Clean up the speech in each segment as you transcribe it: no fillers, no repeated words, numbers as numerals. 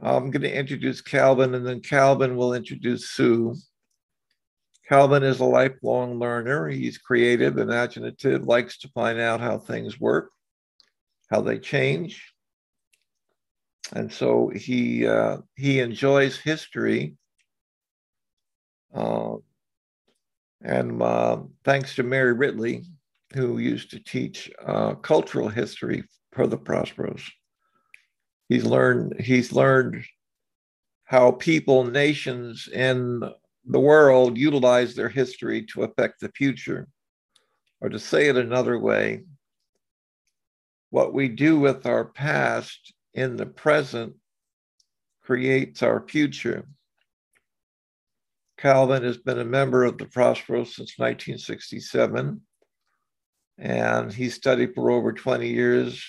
I'm going to introduce Calvin, and then Calvin will introduce Sue. Calvin is a lifelong learner. He's creative, imaginative, likes to find out how things work, how they change. And so he enjoys history. And thanks to Mary Ridley, who used to teach cultural history for the Prosperos. He's learned how people, nations in the world utilize their history to affect the future. Or to say it another way, what we do with our past in the present creates our future. Calvin has been a member of the Prosperos since 1967, and he studied for over 20 years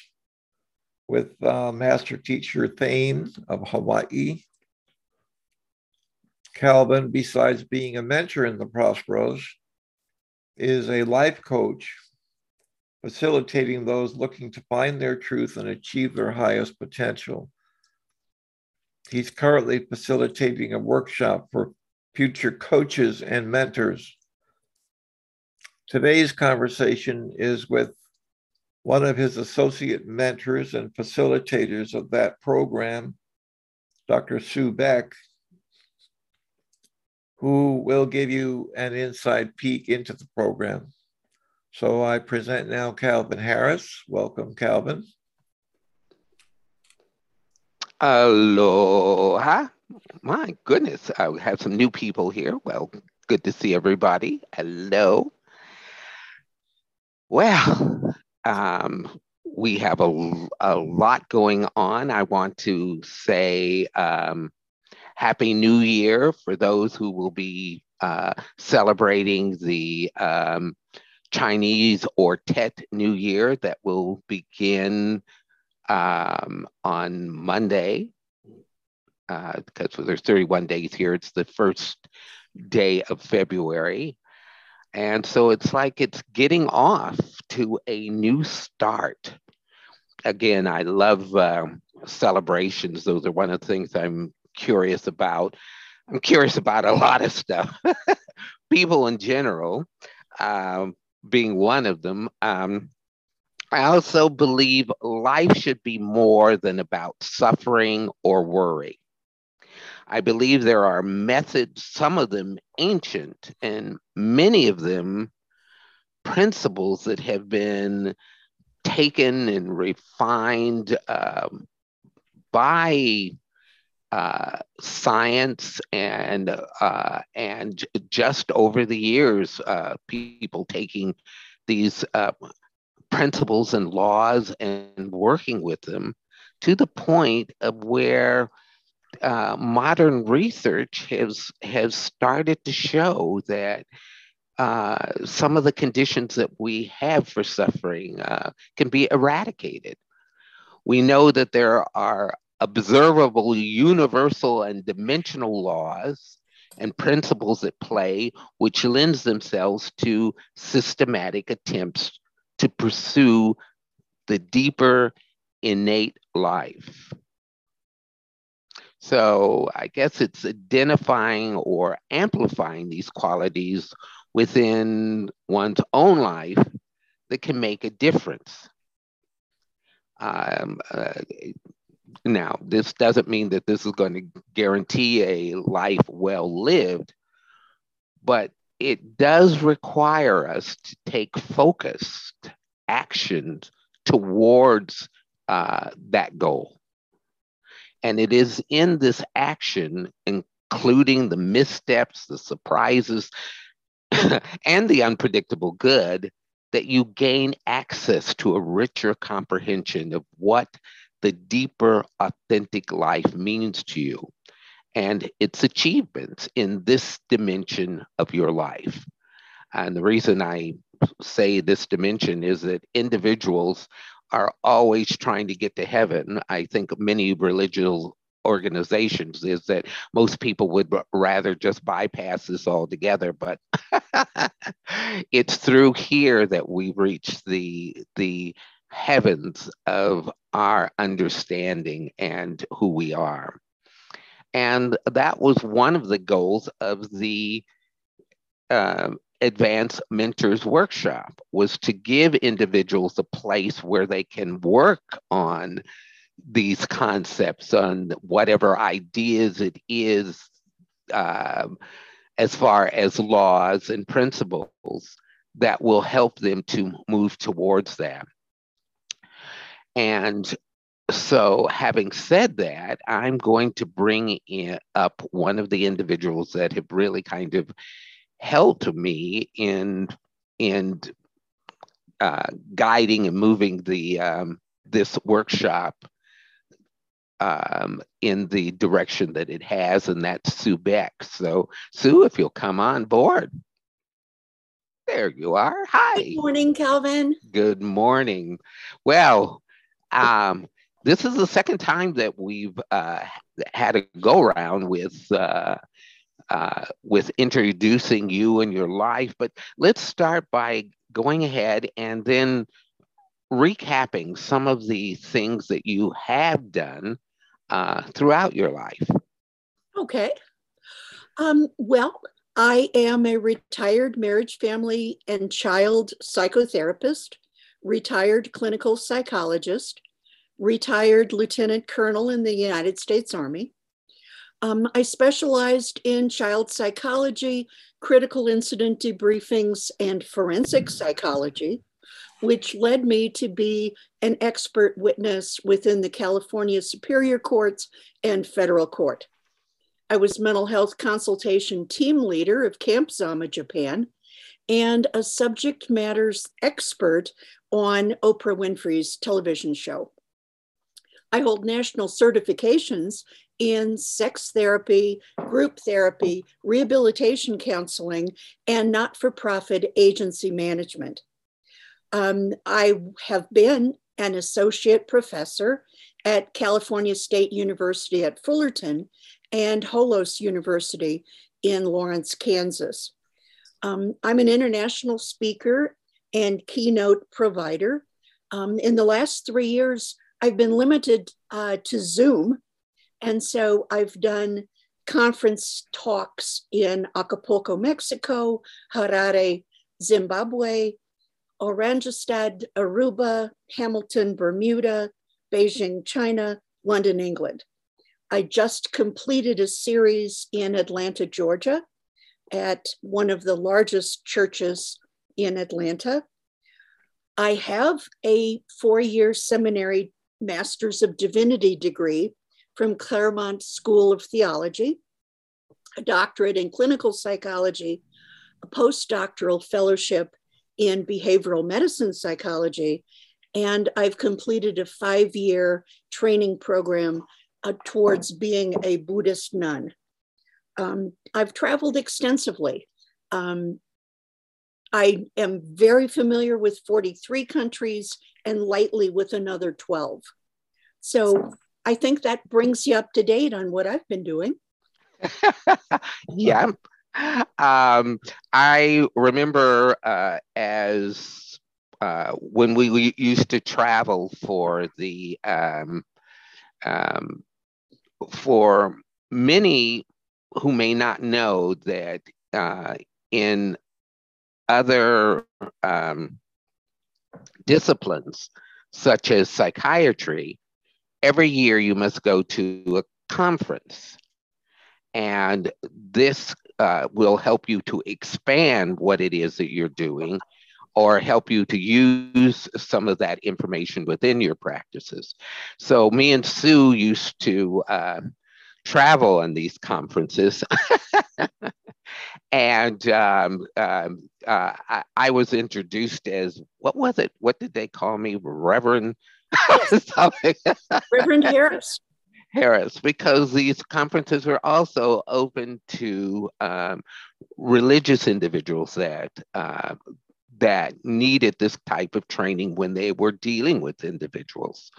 with master teacher Thane of Hawaii. Calvin, besides being a mentor in the Prosperos, is a life coach, facilitating those looking to find their truth and achieve their highest potential. He's currently facilitating a workshop for future coaches and mentors. Today's conversation is with one of his associate mentors and facilitators of that program, Dr. Sue Beck, who will give you an inside peek into the program. So I present now Calvin Harris. Welcome, Calvin. Aloha. My goodness, I have some new people here. Well, good to see everybody. Hello. Well, we have a lot going on. I want to say Happy New Year for those who will be celebrating the Chinese or Tet New Year that will begin on Monday, because there's 31 days here. It's the first day of February. And so it's like it's getting off to a new start. Again, I love celebrations. Those are one of the things I'm curious about. I'm curious about a lot of stuff. People in general, being one of them. I also believe life should be more than about suffering or worry. I believe there are methods, some of them ancient, and many of them principles that have been taken and refined by science, and just over the years, people taking these principles and laws and working with them to the point of where modern research has started to show that some of the conditions that we have for suffering can be eradicated. We know that there are observable universal and dimensional laws and principles at play, which lends themselves to systematic attempts to pursue the deeper innate life. So I guess it's identifying or amplifying these qualities within one's own life that can make a difference. Now, this doesn't mean that this is going to guarantee a life well lived, but it does require us to take focused action towards that goal. And it is in this action, including the missteps, the surprises, and the unpredictable good, that you gain access to a richer comprehension of what the deeper authentic life means to you and its achievements in this dimension of your life. And the reason I say this dimension is that individuals are always trying to get to heaven. I think many religious organizations is that most people would rather just bypass this altogether, but it's through here that we reach the heavens of our understanding and who we are. And that was one of the goals of the Advanced Mentors Workshop, was to give individuals a place where they can work on these concepts, on whatever ideas it is, as far as laws and principles that will help them to move towards that. And so having said that, I'm going to bring up one of the individuals that have really kind of helped me in guiding and moving the this workshop in the direction that it has, and that's Sue Beck. So Sue, if you'll come on board. There you are. Hi. Good morning, Calvin. Good morning. Well, this is the second time that we've had a go around with introducing you and your life, but let's start by going ahead and then recapping some of the things that you have done throughout your life. Okay. Well, I am a retired marriage, family, and child psychotherapist, retired clinical psychologist, retired lieutenant colonel in the United States Army. I specialized in child psychology, critical incident debriefings, and forensic psychology, which led me to be an expert witness within the California Superior Courts and Federal Court. I was mental health consultation team leader of Camp Zama, Japan, and a subject matters expert on Oprah Winfrey's television show. I hold national certifications in sex therapy, group therapy, rehabilitation counseling, and not-for-profit agency management. I have been an associate professor at California State University at Fullerton and Holos University in Lawrence, Kansas. I'm an international speaker and keynote provider. In the last 3 years, I've been limited to Zoom, and so I've done conference talks in Acapulco, Mexico, Harare, Zimbabwe, Oranjestad, Aruba, Hamilton, Bermuda, Beijing, China, London, England. I just completed a series in Atlanta, Georgia, at one of the largest churches in Atlanta. I have a 4-year seminary Master's of Divinity degree from Claremont School of Theology, a doctorate in clinical psychology, a postdoctoral fellowship in behavioral medicine psychology, and I've completed a 5-year training program towards being a Buddhist nun. I've traveled extensively. I am very familiar with 43 countries and lightly with another 12. So I think that brings you up to date on what I've been doing. Yeah. I remember when we used to travel for the for many who may not know that in other disciplines such as psychiatry, every year you must go to a conference. And this will help you to expand what it is that you're doing, or help you to use some of that information within your practices. So me and Sue used to travel on these conferences. And I was introduced as, what was it? What did they call me? Reverend? Reverend Harris. Harris, because these conferences were also open to religious individuals that needed this type of training when they were dealing with individuals.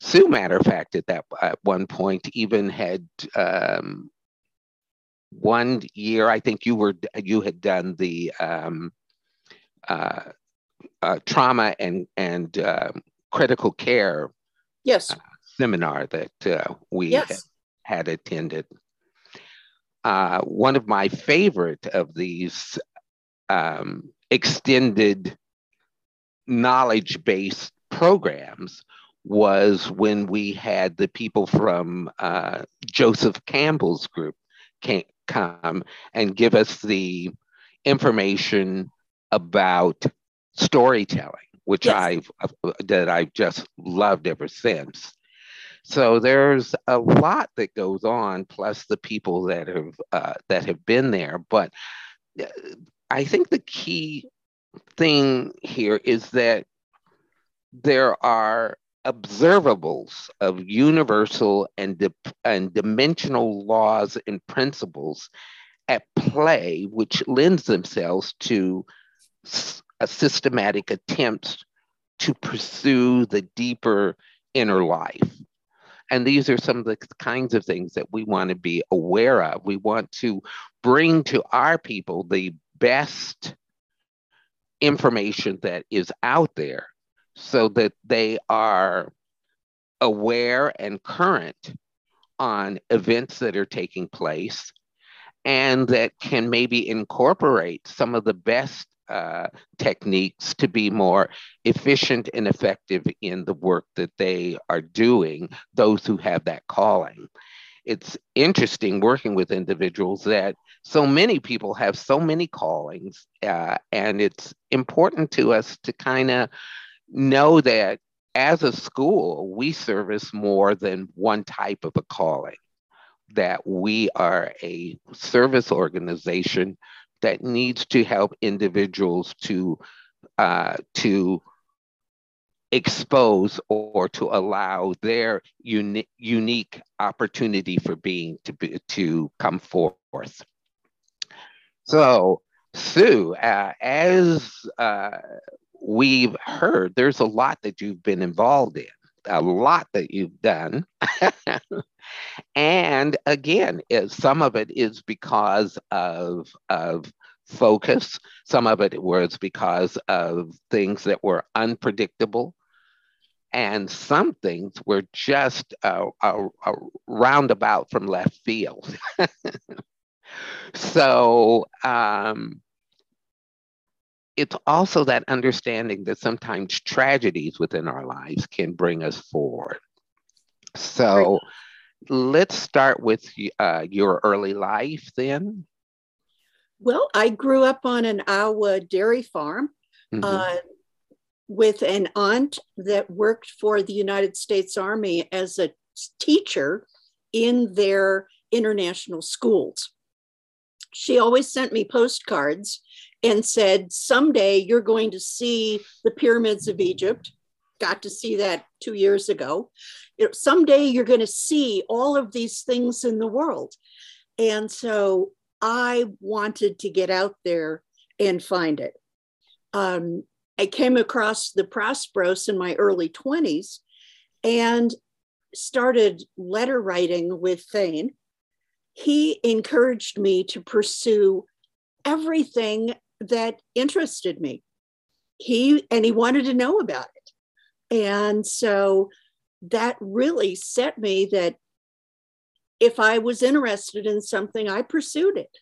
Sue, matter of fact, at one point even had 1 year. I think you had done the trauma and critical care. Yes. Seminar that we had attended. One of my favorite of these extended knowledge-based programs was when we had the people from Joseph Campbell's group come and give us the information about storytelling, which I've just loved ever since. So there's a lot that goes on, plus the people that have been there. But I think the key thing here is that there are observables of universal and dimensional laws and principles at play, which lends themselves to a systematic attempts to pursue the deeper inner life. And these are some of the kinds of things that we want to be aware of. We want to bring to our people the best information that is out there so that they are aware and current on events that are taking place and that can maybe incorporate some of the best techniques to be more efficient and effective in the work that they are doing, those who have that calling. It's interesting working with individuals that so many people have so many callings, and it's important to us to kind of know that as a school, we service more than one type of a calling, that we are a service organization that needs to help individuals to expose or to allow their unique opportunity for being to come forth. So, Sue, as we've heard, there's a lot that you've been involved in, a lot that you've done. And again, some of it is because of focus. Some of it was because of things that were unpredictable. And some things were just a roundabout from left field. So it's also that understanding that sometimes tragedies within our lives can bring us forward. So let's start with your early life then. Well, I grew up on an Iowa dairy farm with an aunt that worked for the United States Army as a teacher in their international schools. She always sent me postcards and said, someday you're going to see the pyramids of Egypt. Got to see that 2 years ago. Someday you're going to see all of these things in the world. And so I wanted to get out there and find it. I came across the Prosperos in my early 20s and started letter writing with Thane. He encouraged me to pursue everything that interested me. He wanted to know about it. And so that really set me that if I was interested in something, I pursued it.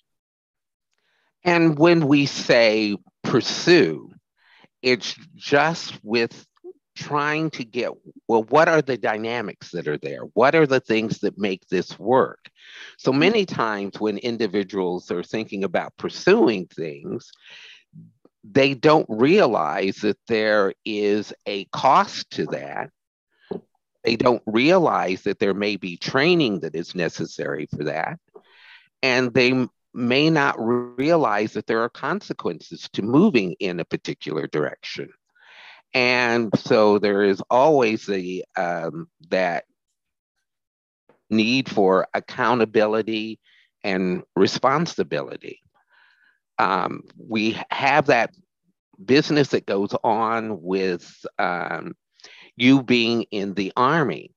And when we say pursue, it's just with trying to get, well, what are the dynamics that are there? What are the things that make this work? So many times when individuals are thinking about pursuing things, they don't realize that there is a cost to that. They don't realize that there may be training that is necessary for that. And they may not realize that there are consequences to moving in a particular direction. And so there is always the that need for accountability and responsibility. We have that business that goes on with you being in the Army.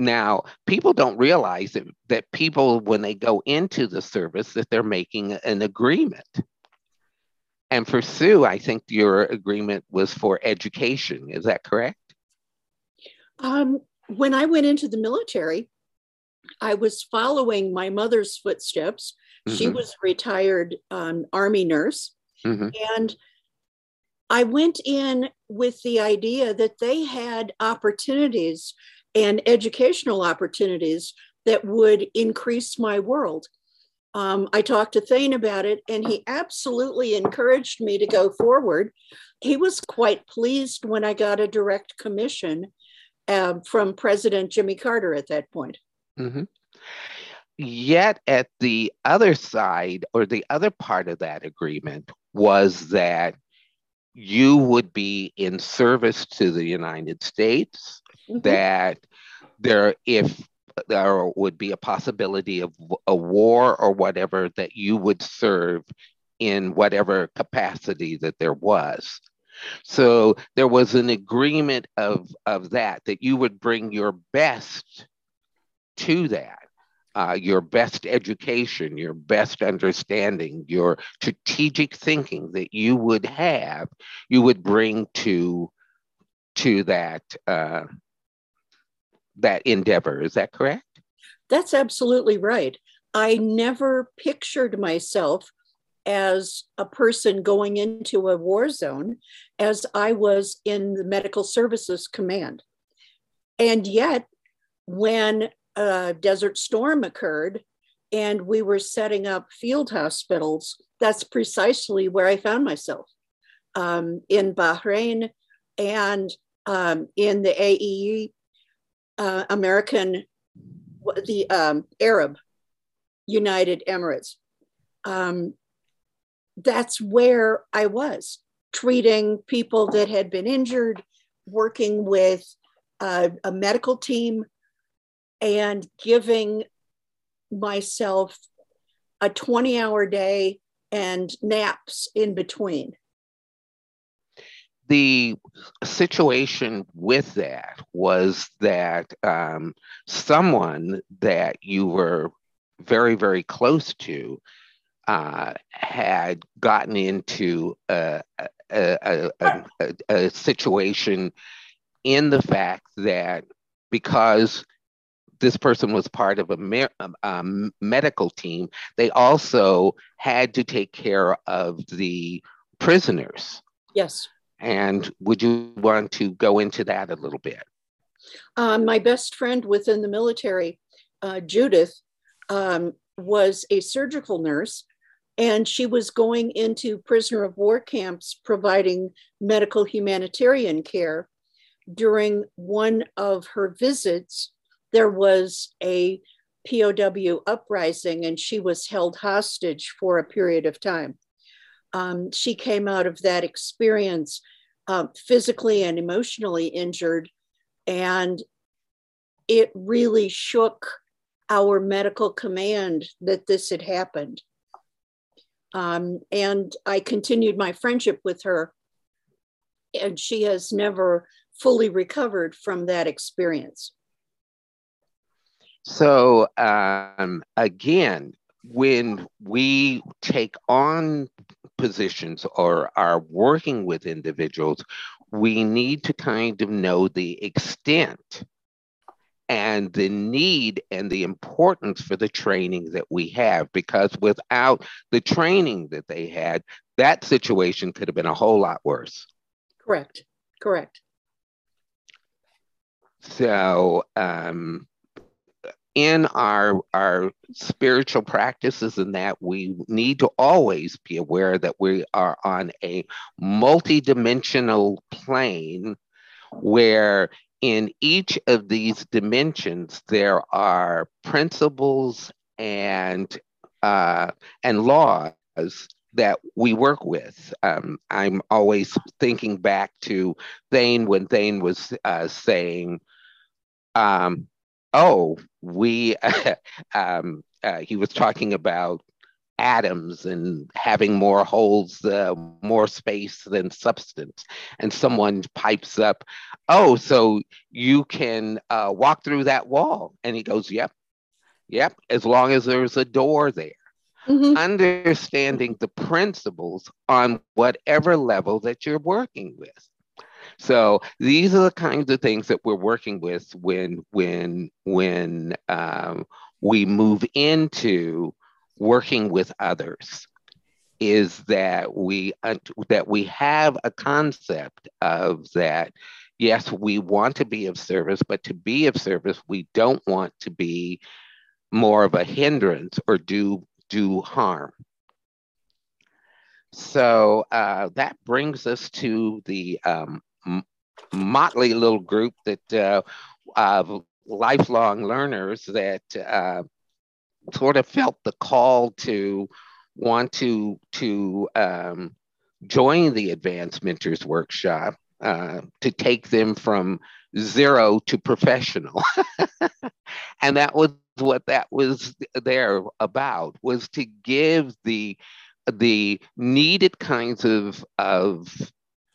Now, people don't realize that people, when they go into the service, that they're making an agreement. And for Sue, I think your agreement was for education. Is that correct? When I went into the military, I was following my mother's footsteps. Mm-hmm. She was a retired Army nurse. Mm-hmm. And I went in with the idea that they had opportunities and educational opportunities that would increase my world. I talked to Thane about it, and he absolutely encouraged me to go forward. He was quite pleased when I got a direct commission from President Jimmy Carter at that point. Mm-hmm. Yet at the other side, or the other part of that agreement, was that you would be in service to the United States, mm-hmm. that if there would be a possibility of a war or whatever, that you would serve in whatever capacity that there was. So there was an agreement of that you would bring your best to that, your best education, your best understanding, your strategic thinking that you would have, you would bring to that that endeavor. Is that correct? That's absolutely right. I never pictured myself as a person going into a war zone, as I was in the Medical Services Command. And yet, when Desert Storm occurred and we were setting up field hospitals, that's precisely where I found myself, in Bahrain and in the AEU, Arab United Emirates. That's where I was, treating people that had been injured, working with a medical team, and giving myself a 20-hour day and naps in between. The situation with that was that someone that you were very, very close to had gotten into a situation in the fact that because this person was part of a medical team, they also had to take care of the prisoners. Yes. And would you want to go into that a little bit? My best friend within the military, Judith, was a surgical nurse, and she was going into prisoner of war camps providing medical humanitarian care. During one of her visits, there was a POW uprising, and she was held hostage for a period of time. She came out of that experience physically and emotionally injured, and it really shook our medical command that this had happened. And I continued my friendship with her, and she has never fully recovered from that experience. So again, when we take on positions or are working with individuals, we need to kind of know the extent and the need and the importance for the training that we have, because without the training that they had, that situation could have been a whole lot worse. Correct, correct. So in our spiritual practices, and that we need to always be aware that we are on a multidimensional plane, where in each of these dimensions there are principles and laws that we work with. I'm always thinking back to Thane when Thane was saying, he was talking about atoms and having more holes, more space than substance. And someone pipes up, "Oh, so you can walk through that wall?" And he goes, yep, as long as there's a door there. Mm-hmm. Understanding the principles on whatever level that you're working with. So these are the kinds of things that we're working with when we move into working with others, is that we have a concept of that, yes, we want to be of service, but to be of service, we don't want to be more of a hindrance or do harm. So that brings us to the motley little group that of lifelong learners that sort of felt the call to want to join the Advanced Mentors Workshop to take them from zero to professional. And that was what that was there about, was to give the needed kinds of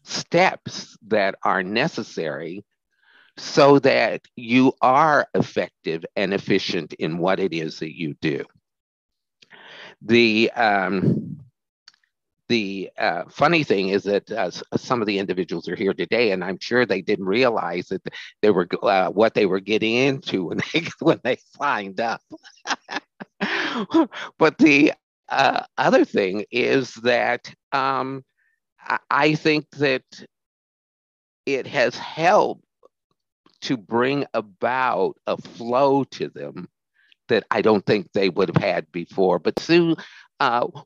steps that are necessary so that you are effective and efficient in what it is that you do. The funny thing is that some of the individuals are here today, and I'm sure they didn't realize that they were what they were getting into when they signed up. But the other thing is that I think that it has helped to bring about a flow to them that I don't think they would have had before. But Sue,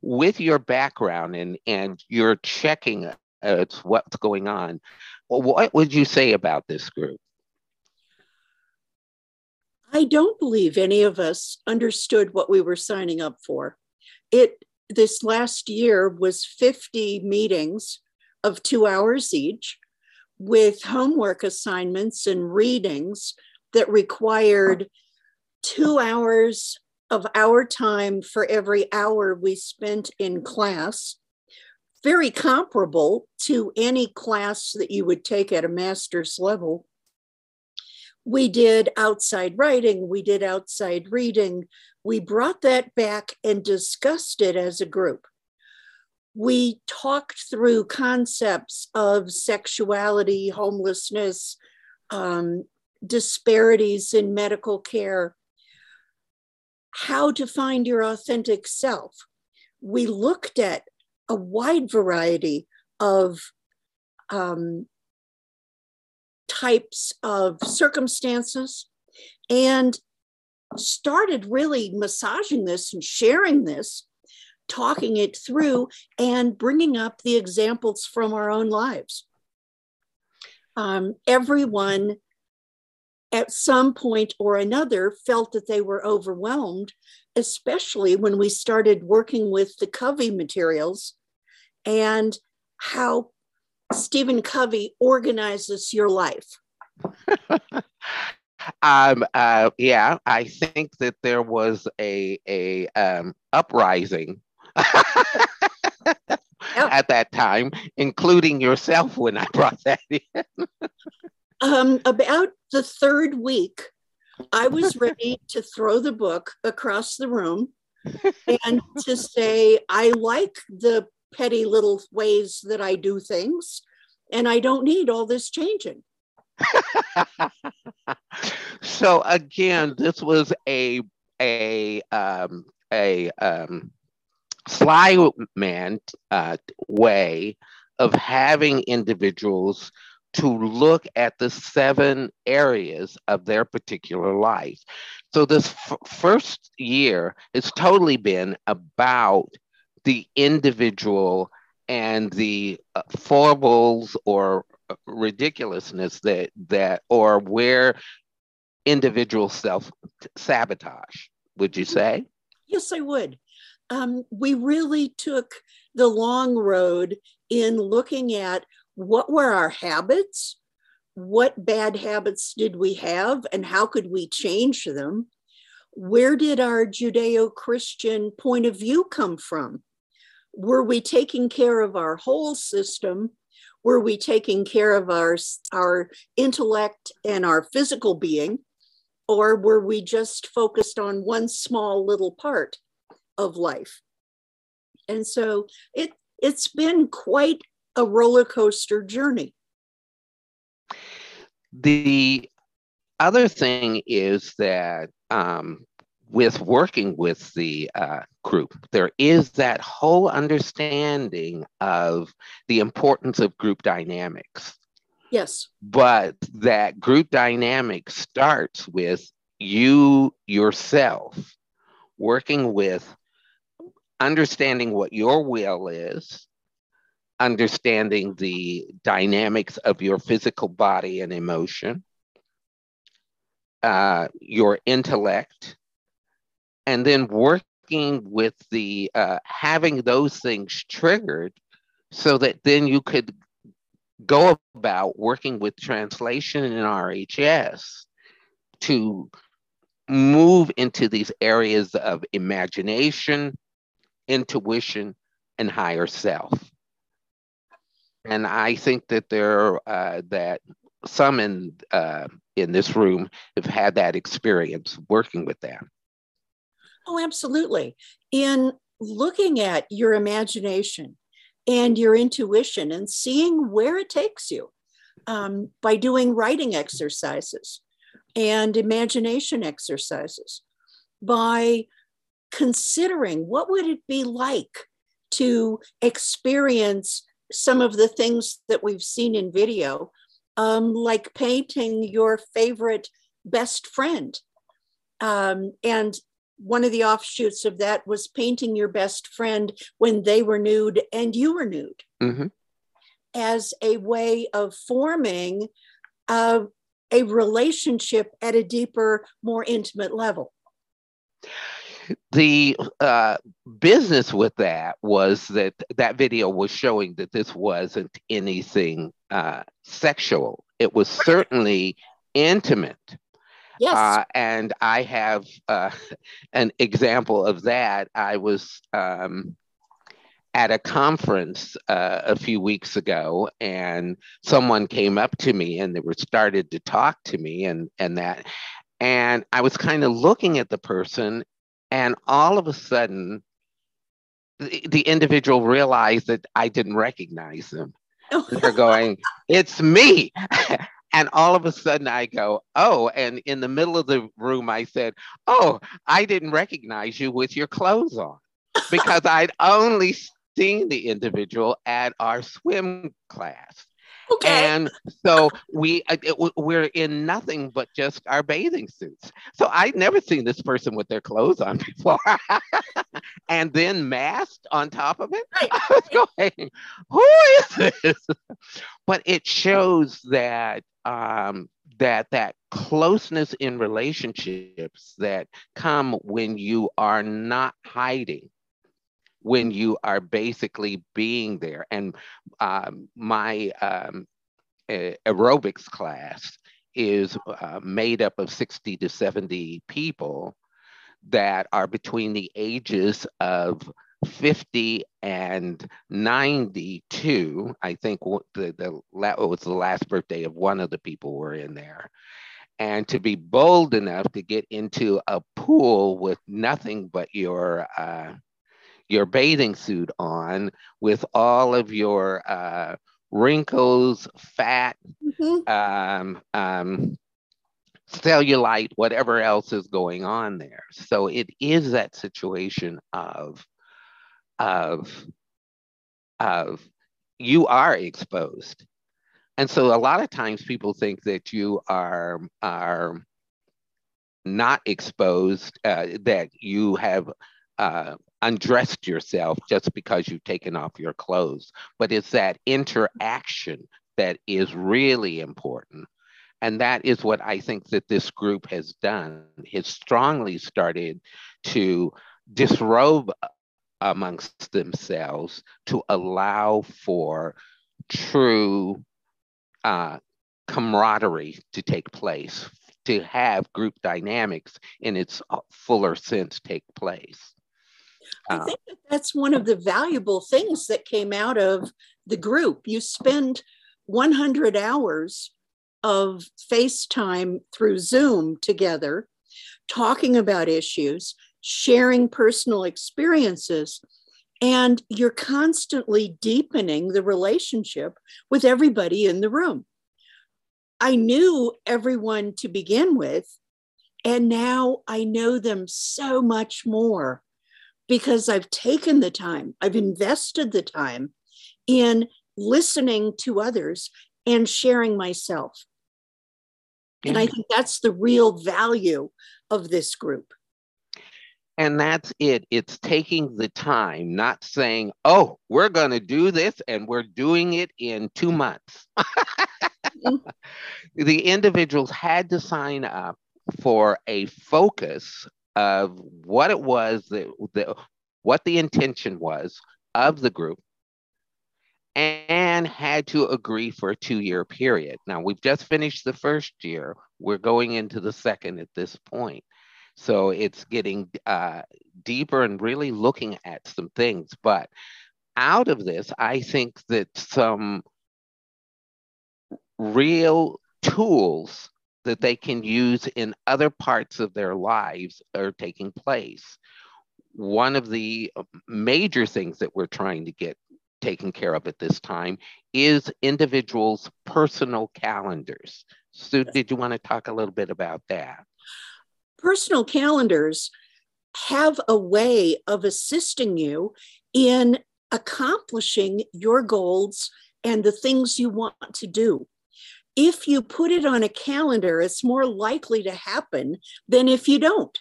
with your background and your checking what's going on, what would you say about this group? I don't believe any of us understood what we were signing up for. This last year was 50 meetings of 2 hours each with homework assignments and readings that required 2 hours of our time for every hour we spent in class, very comparable to any class that you would take at a master's level. We did outside writing, we did outside reading. We brought that back and discussed it as a group. We talked through concepts of sexuality, homelessness, disparities in medical care, how to find your authentic self. We looked at a wide variety of types of circumstances and started really massaging this and sharing this, talking it through and bringing up the examples from our own lives. Everyone at some point or another felt that they were overwhelmed, especially when we started working with the Covey materials and how Stephen Covey organizes your life. Yeah, I think that there was a uprising at that time, including yourself when I brought that in. About the third week, I was ready to throw the book across the room and to say, I like the petty little ways that I do things, and I don't need all this changing. So again, this was a sly man way of having individuals to look at the 7 areas of their particular life. So this first year has totally been about the individual and the foibles or ridiculousness that or where individual self-sabotage, would you say? Yes, I would. We really took the long road in looking at what were our habits? What bad habits did we have and how could we change them? Where did our Judeo-Christian point of view come from? Were we taking care of our whole system? Were we taking care of our intellect and our physical being? Or were we just focused on one small little part of life? And so it's been quite a roller coaster journey. The other thing is that with working with the group, there is that whole understanding of the importance of group dynamics. Yes. But that group dynamic starts with you yourself working with understanding what your will is, understanding the dynamics of your physical body and emotion, your intellect, and then working with the, having those things triggered so that then you could go about working with translation and RHS to move into these areas of imagination, intuition, and higher self. And I think that there that some in this room have had that experience working with them. Oh, absolutely. In looking at your imagination and your intuition and seeing where it takes you by doing writing exercises and imagination exercises, by considering what would it be like to experience some of the things that we've seen in video, like painting your favorite best friend. And one of the offshoots of that was painting your best friend when they were nude and you were nude, mm-hmm. as a way of forming a relationship at a deeper, more intimate level. The business with that was that that video was showing that this wasn't anything sexual. It was certainly intimate. Yes. And I have an example of that. I was at a conference a few weeks ago, and someone came up to me and they were started to talk to me and that. And I was kind of looking at the person, and all of a sudden, the individual realized that I didn't recognize them. They're going, "It's me." And all of a sudden I go, oh, and in the middle of the room, I said, "Oh, I didn't recognize you with your clothes on," because I'd only seen the individual at our swim class. Okay. And so we're in nothing but just our bathing suits. So I'd never seen this person with their clothes on before. And then masked on top of it. I was going, who is this? But it shows that that closeness in relationships that come when you are not hiding, when you are basically being there. And my aerobics class is made up of 60 to 70 people that are between the ages of 50 and 92. I think it was the last birthday of one of the people who were in there. And to be bold enough to get into a pool with nothing but your bathing suit on, with all of your wrinkles, fat, mm-hmm. Cellulite, whatever else is going on there. So it is that situation of you are exposed. And so a lot of times people think that you are not exposed, that you have undressed yourself just because you've taken off your clothes. But it's that interaction that is really important. And that is what I think that this group has done. It's strongly started to disrobe amongst themselves to allow for true camaraderie to take place, to have group dynamics in its fuller sense take place. I think that that's one of the valuable things that came out of the group. You spend 100 hours of FaceTime through Zoom together, talking about issues, sharing personal experiences, and you're constantly deepening the relationship with everybody in the room. I knew everyone to begin with, and now I know them so much more because I've taken the time, I've invested the time in listening to others and sharing myself. Yeah. And I think that's the real value of this group. And that's it. It's taking the time, not saying, oh, we're going to do this and we're doing it in 2 months. Mm-hmm. The individuals had to sign up for a focus of what it was, what the intention was of the group, and had to agree for a 2-year period. Now, we've just finished the first year. We're going into the second at this point. So it's getting deeper and really looking at some things. But out of this, I think that some real tools that they can use in other parts of their lives are taking place. One of the major things that we're trying to get taken care of at this time is individuals' personal calendars. Sue, did you want to talk a little bit about that? Personal calendars have a way of assisting you in accomplishing your goals and the things you want to do. If you put it on a calendar, it's more likely to happen than if you don't.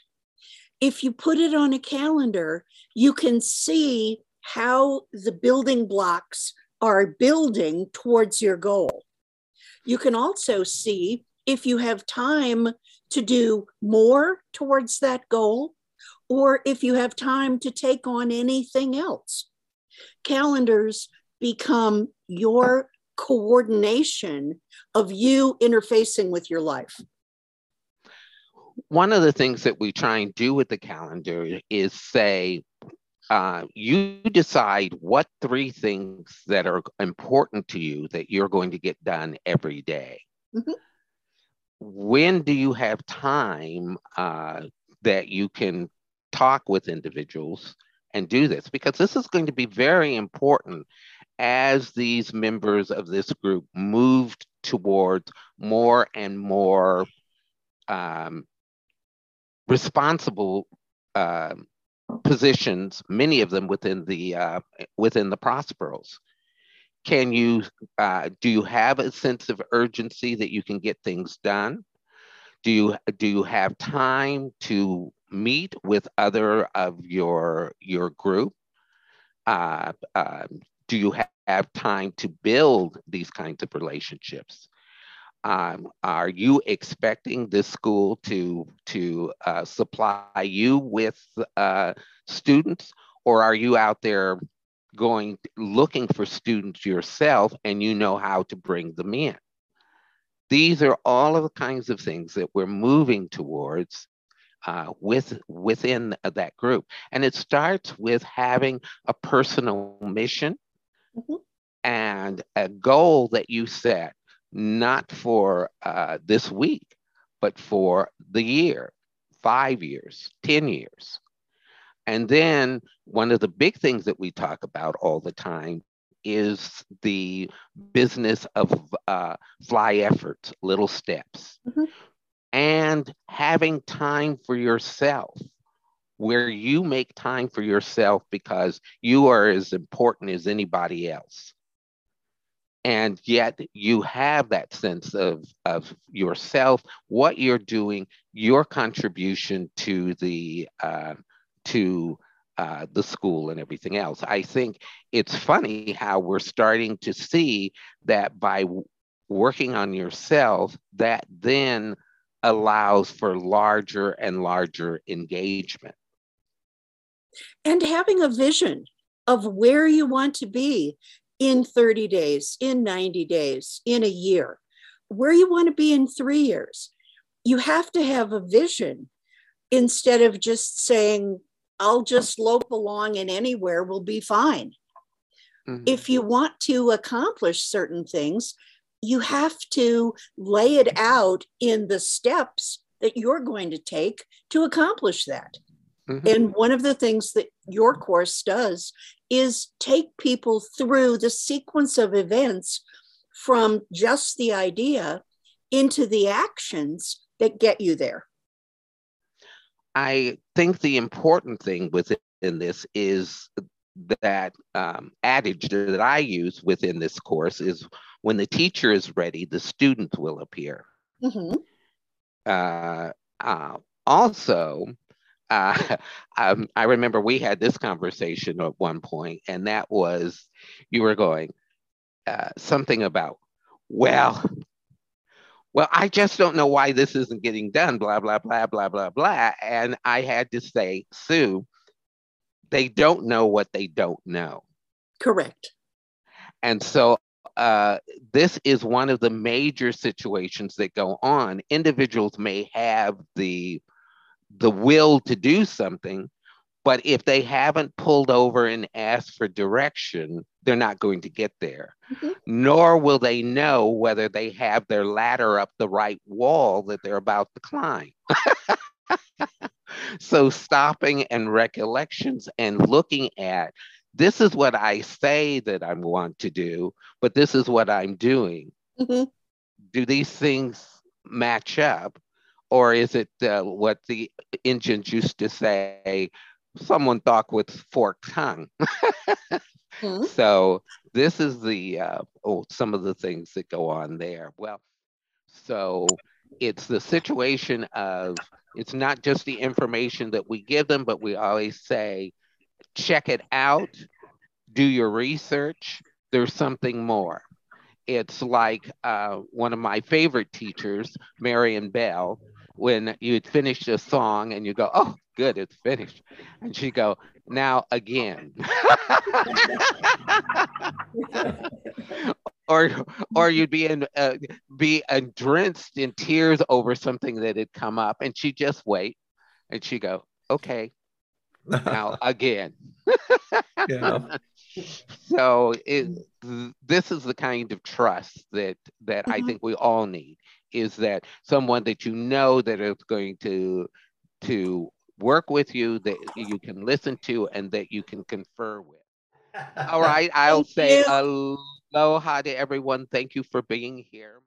If you put it on a calendar, you can see how the building blocks are building towards your goal. You can also see if you have time to do more towards that goal, or if you have time to take on anything else. Calendars become your coordination of you interfacing with your life. One of the things that we try and do with the calendar is say, you decide what 3 things that are important to you that you're going to get done every day. Mm-hmm. When do you have time that you can talk with individuals and do this? Because this is going to be very important as these members of this group moved towards more and more responsible positions, many of them within the Prosperos. Can you, do you have a sense of urgency that you can get things done? Do you have time to meet with other of your group? Do you have time to build these kinds of relationships? Are you expecting this school to supply you with students, or are you out there going looking for students yourself and you know how to bring them in? These are all of the kinds of things that we're moving towards within that group. And it starts with having a personal mission, mm-hmm, and a goal that you set, not for this week, but for the year, 5 years, 10 years. And then one of the big things that we talk about all the time is the business of fly efforts, little steps, mm-hmm, and having time for yourself, where you make time for yourself because you are as important as anybody else. And yet you have that sense of yourself, what you're doing, your contribution to the school and everything else. I think it's funny how we're starting to see that by working on yourself, that then allows for larger and larger engagement. And having a vision of where you want to be in 30 days, in 90 days, in a year, where you want to be in 3 years. You have to have a vision instead of just saying, I'll just lope along and anywhere will be fine. Mm-hmm. If you want to accomplish certain things, you have to lay it out in the steps that you're going to take to accomplish that. Mm-hmm. And one of the things that your course does is take people through the sequence of events from just the idea into the actions that get you there. I think the important thing within this is that adage that I use within this course is, when the teacher is ready, the student will appear. Mm-hmm. I remember we had this conversation at one point, and that was, you were going something about, well, I just don't know why this isn't getting done, blah, blah, blah, blah, blah, blah. And I had to say, Sue, they don't know what they don't know. Correct. And so this is one of the major situations that go on. Individuals may have the will to do something, but if they haven't pulled over and asked for direction, they're not going to get there. Mm-hmm. Nor will they know whether they have their ladder up the right wall that they're about to climb. So stopping and recollections and looking at, this is what I say that I want to do, but this is what I'm doing. Mm-hmm. Do these things match up? Or is it what the Indians used to say, someone talk with forked tongue? Mm-hmm. So this is the, some of the things that go on there. Well, so it's the situation of, it's not just the information that we give them, but we always say, check it out, do your research, there's something more. It's like one of my favorite teachers, Marion Bell, when you'd finish a song and you go, oh, good, it's finished. And she'd go, now again. or you'd be drenched in tears over something that had come up, and she'd just wait, and she'd go, okay. Now again. Yeah. So this is the kind of trust that mm-hmm. I think we all need, is that someone that you know that is going to work with you, that you can listen to, and that you can confer with. All right, I'll say aloha to everyone. Thank you for being here.